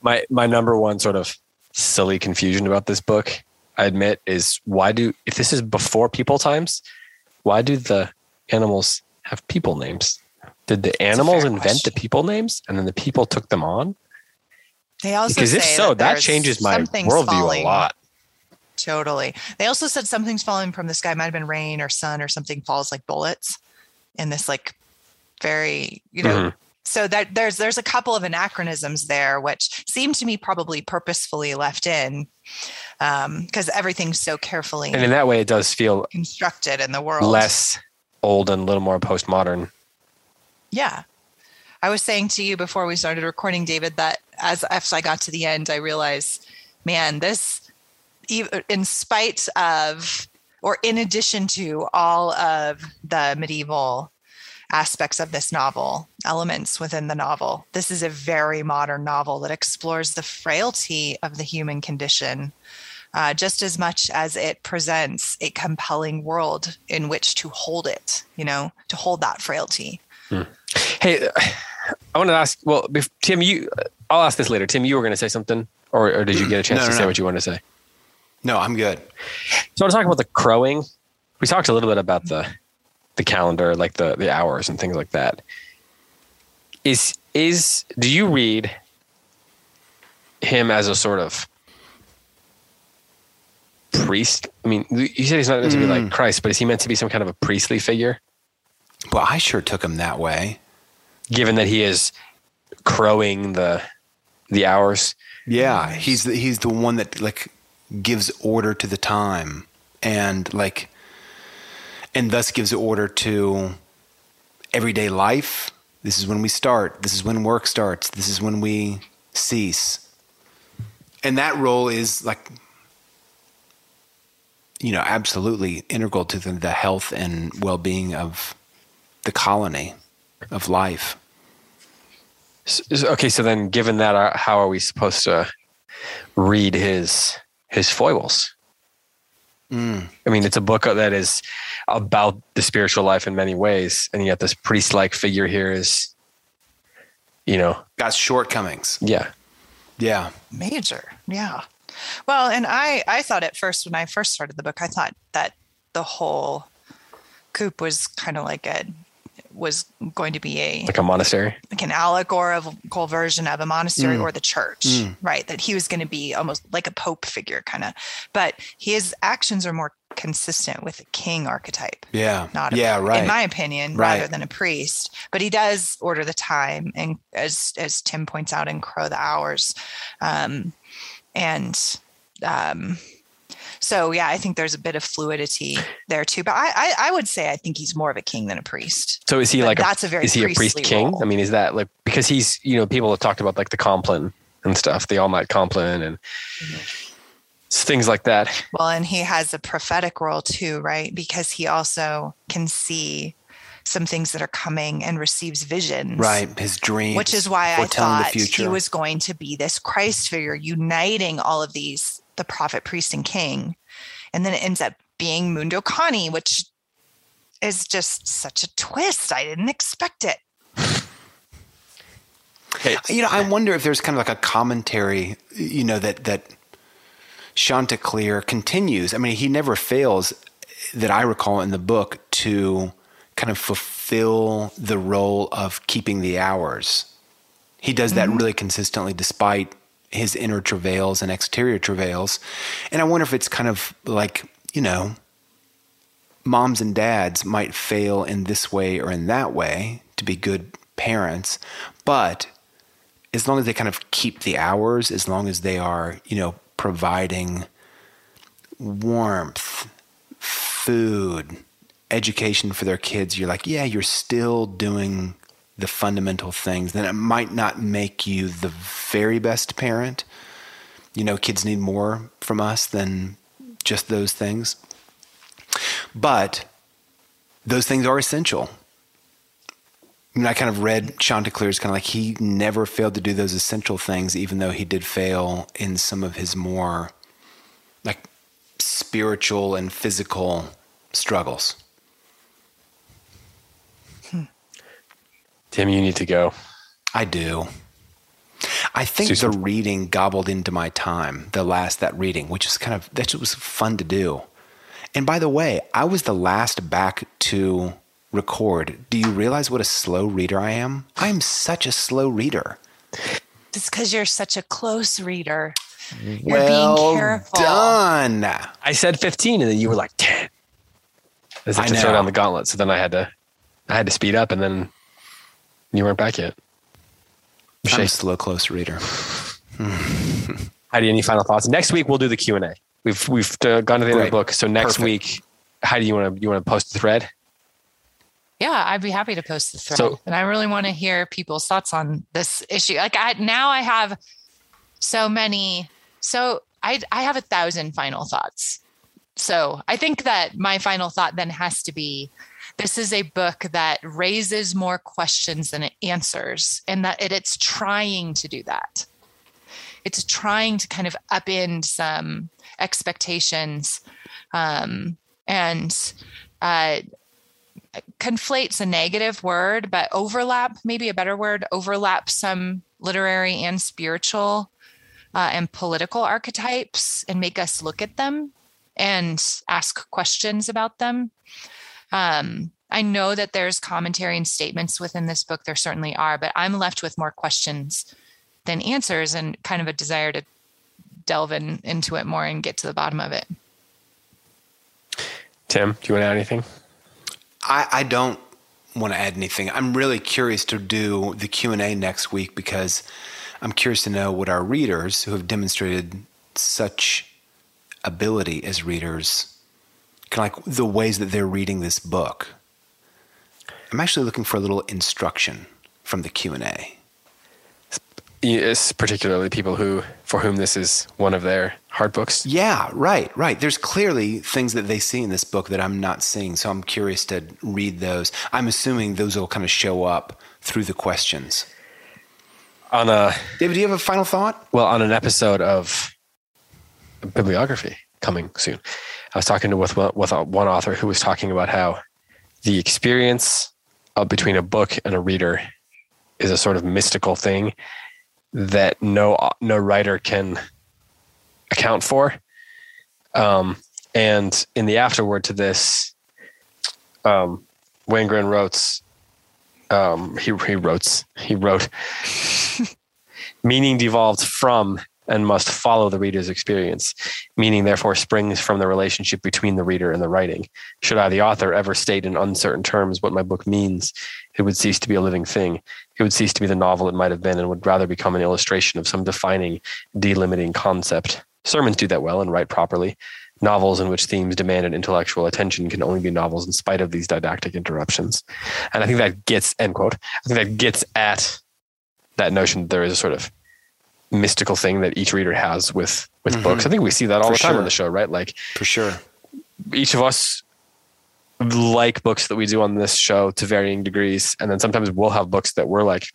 My my number one sort of silly confusion about this book, I admit, is why do, if this is before people times, why do the animals have people names? Did the animals invent question. the people names and then the people took them on? They also because say if so, that, that changes my worldview a lot. Totally. They also said something's falling from the sky. Might have been rain or sun or something falls like bullets in this like very, you know, mm-hmm. so that there's, there's a couple of anachronisms there, which seem to me probably purposefully left in because um, everything's so carefully. And in that way, it does feel constructed in the world. Less old and a little more postmodern. Yeah. I was saying to you before we started recording, David, that as, as I got to the end, I realized, man, this... in spite of, or in addition to all of the medieval aspects of this novel, elements within the novel, this is a very modern novel that explores the frailty of the human condition, uh, just as much as it presents a compelling world in which to hold it, you know, to hold that frailty. Hmm. Hey, I want to ask, well, if, Tim, you, I'll ask this later. Tim, you were going to say something, or, or did you get a chance no, to no, say no. what you wanted to say? No, I'm good. So I want to talk about the crowing. We talked a little bit about the the calendar, like the, the hours and things like that. Is is do you read him as a sort of priest? I mean, you said he's not meant to be mm. like Christ, but is he meant to be some kind of a priestly figure? Well, I sure took him that way. Given that he is crowing the the hours. Yeah, he's the, he's the one that like gives order to the time and like, and thus gives order to everyday life. This is when we start. This is when work starts. This is when we cease. And that role is like, you know, absolutely integral to the, the health and well-being of the colony of life. Okay. So then given that, how are we supposed to read his, his foibles? Mm. I mean, it's a book that is about the spiritual life in many ways. And yet this priest-like figure here is, you know. Got shortcomings. Yeah. Yeah. Major. Yeah. Well, and I, I thought at first, when I first started the book, I thought that the whole coop was kind of like a, was going to be a... Like a monastery? Like an allegorical version of a monastery mm. or the church, mm. right? That he was going to be almost like a pope figure, kind of. But his actions are more consistent with a king archetype. Yeah. Not a, yeah, right. In my opinion, right. rather than a priest. But he does order the time, and as as Tim points out in Crow the Hours. Um, and... Um, So, yeah, I think there's a bit of fluidity there, too. But I, I, I would say I think he's more of a king than a priest. So is he but like that's a, a very is he a priest king? Role. I mean, is that like because he's, you know, people have talked about like the Compline and stuff, the All Night Compline and mm-hmm. things like that. Well, and he has a prophetic role, too, right? Because he also can see some things that are coming and receives visions. Right. His dreams. Which is why I thought he was going to be this Christ figure uniting all of these. The prophet, priest, and king. And then it ends up being Mundo Cani, which is just such a twist. I didn't expect it. Hey. You know, I wonder if there's kind of like a commentary, you know, that, that Chanticleer continues. I mean, he never fails, that I recall in the book, to kind of fulfill the role of keeping the hours. He does that mm-hmm. really consistently despite his inner travails and exterior travails. And I wonder if it's kind of like, you know, moms and dads might fail in this way or in that way to be good parents. But as long as they kind of keep the hours, as long as they are, you know, providing warmth, food, education for their kids, you're like, yeah, you're still doing the fundamental things. Then it might not make you the very best parent. You know, kids need more from us than just those things. But those things are essential. I mean, I kind of read Chanticleer's kind of like he never failed to do those essential things, even though he did fail in some of his more like spiritual and physical struggles. Tim, you need to go. I do. I think Susan. The reading gobbled into my time, the last, that reading, which is kind of, that was fun to do. And by the way, I was the last back to record. Do you realize what a slow reader I am? I'm such a slow reader. It's because you're such a close reader. You're well being careful. Done. I said fifteen and then you were like ten. I had to throw down the gauntlet. So then I had to, I had to speed up and then. You weren't back yet. I'm a slow, close reader. Heidi, any final thoughts? Next week we'll do the Q and A. We've we've uh, gone to the end of the book, so next Perfect. Week, Heidi, you want to you want to post the thread? Yeah, I'd be happy to post the thread, so, and I really want to hear people's thoughts on this issue. Like I now, I have so many. So I I have a thousand final thoughts. So I think that my final thought then has to be. This is a book that raises more questions than it answers, and that it, it's trying to do that. It's trying to kind of upend some expectations um, and uh, conflates a negative word, but overlap, maybe a better word, overlap some literary and spiritual uh, and political archetypes and make us look at them and ask questions about them. Um, I know that there's commentary and statements within this book. There certainly are, but I'm left with more questions than answers and kind of a desire to delve in, into it more and get to the bottom of it. Tim, do you want to add anything? I, I don't want to add anything. I'm really curious to do the Q and A next week because I'm curious to know what our readers who have demonstrated such ability as readers kind of like the ways that they're reading this book. I'm actually looking for a little instruction from the Q and A. Yes, particularly people who, for whom this is one of their hard books. Yeah, right, right. There's clearly things that they see in this book that I'm not seeing, so I'm curious to read those. I'm assuming those will kind of show up through the questions. On a David, do you have a final thought? Well, on an episode of bibliography coming soon. I was talking to with, with one author who was talking about how the experience of between a book and a reader is a sort of mystical thing that no no writer can account for. Um, and in the afterword to this, um, Wengerin wrote, um, he, he wrote, he wrote, meaning devolved from and must follow the reader's experience. Meaning, therefore, springs from the relationship between the reader and the writing. Should I, the author, ever state in uncertain terms what my book means, it would cease to be a living thing. It would cease to be the novel it might have been and would rather become an illustration of some defining, delimiting concept. Sermons do that well and write properly. Novels in which themes demand an intellectual attention can only be novels in spite of these didactic interruptions. And I think that gets, end quote, I think that gets at that notion that there is a sort of mystical thing that each reader has with with mm-hmm. books. I think we see that all for the time sure. on the show, right? Like for sure, each of us like books that we do on this show to varying degrees, and then sometimes we'll have books that we're like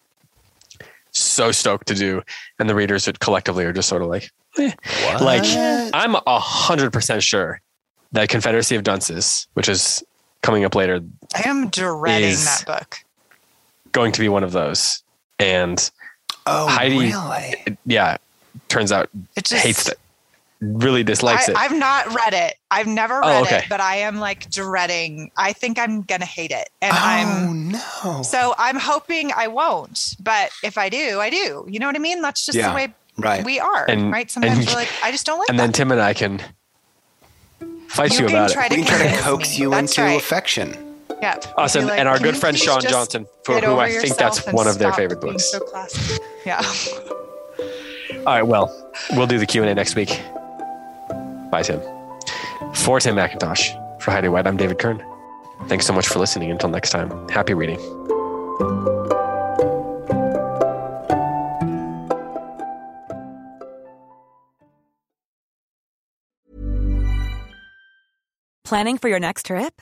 so stoked to do, and the readers that collectively are just sort of like, eh. Like I'm a hundred percent sure that Confederacy of Dunces, which is coming up later, I am dreading that book. Going to be one of those, and. Oh, Heidi, really? Yeah. Turns out it just, hates it. Really dislikes I, it. I've not read it. I've never read oh, okay. it, but I am like dreading. I think I'm going to hate it. And oh, I'm, no. So I'm hoping I won't. But if I do, I do. You know what I mean? That's just yeah, the way right. we are. And, right? Sometimes and, we're like, I just don't like it. And that. Then Tim and I can fight you, you can about try it. To we can try to coax me. You that's into right. affection. Yep. Awesome. Like, and our good friend Sean Johnson, for who I think that's one of their favorite books. So classic. Yeah. All right. Well, we'll do the Q and A next week. Bye, Tim. For Tim McIntosh, for Heidi White, I'm David Kern. Thanks so much for listening. Until next time, happy reading. Planning for your next trip?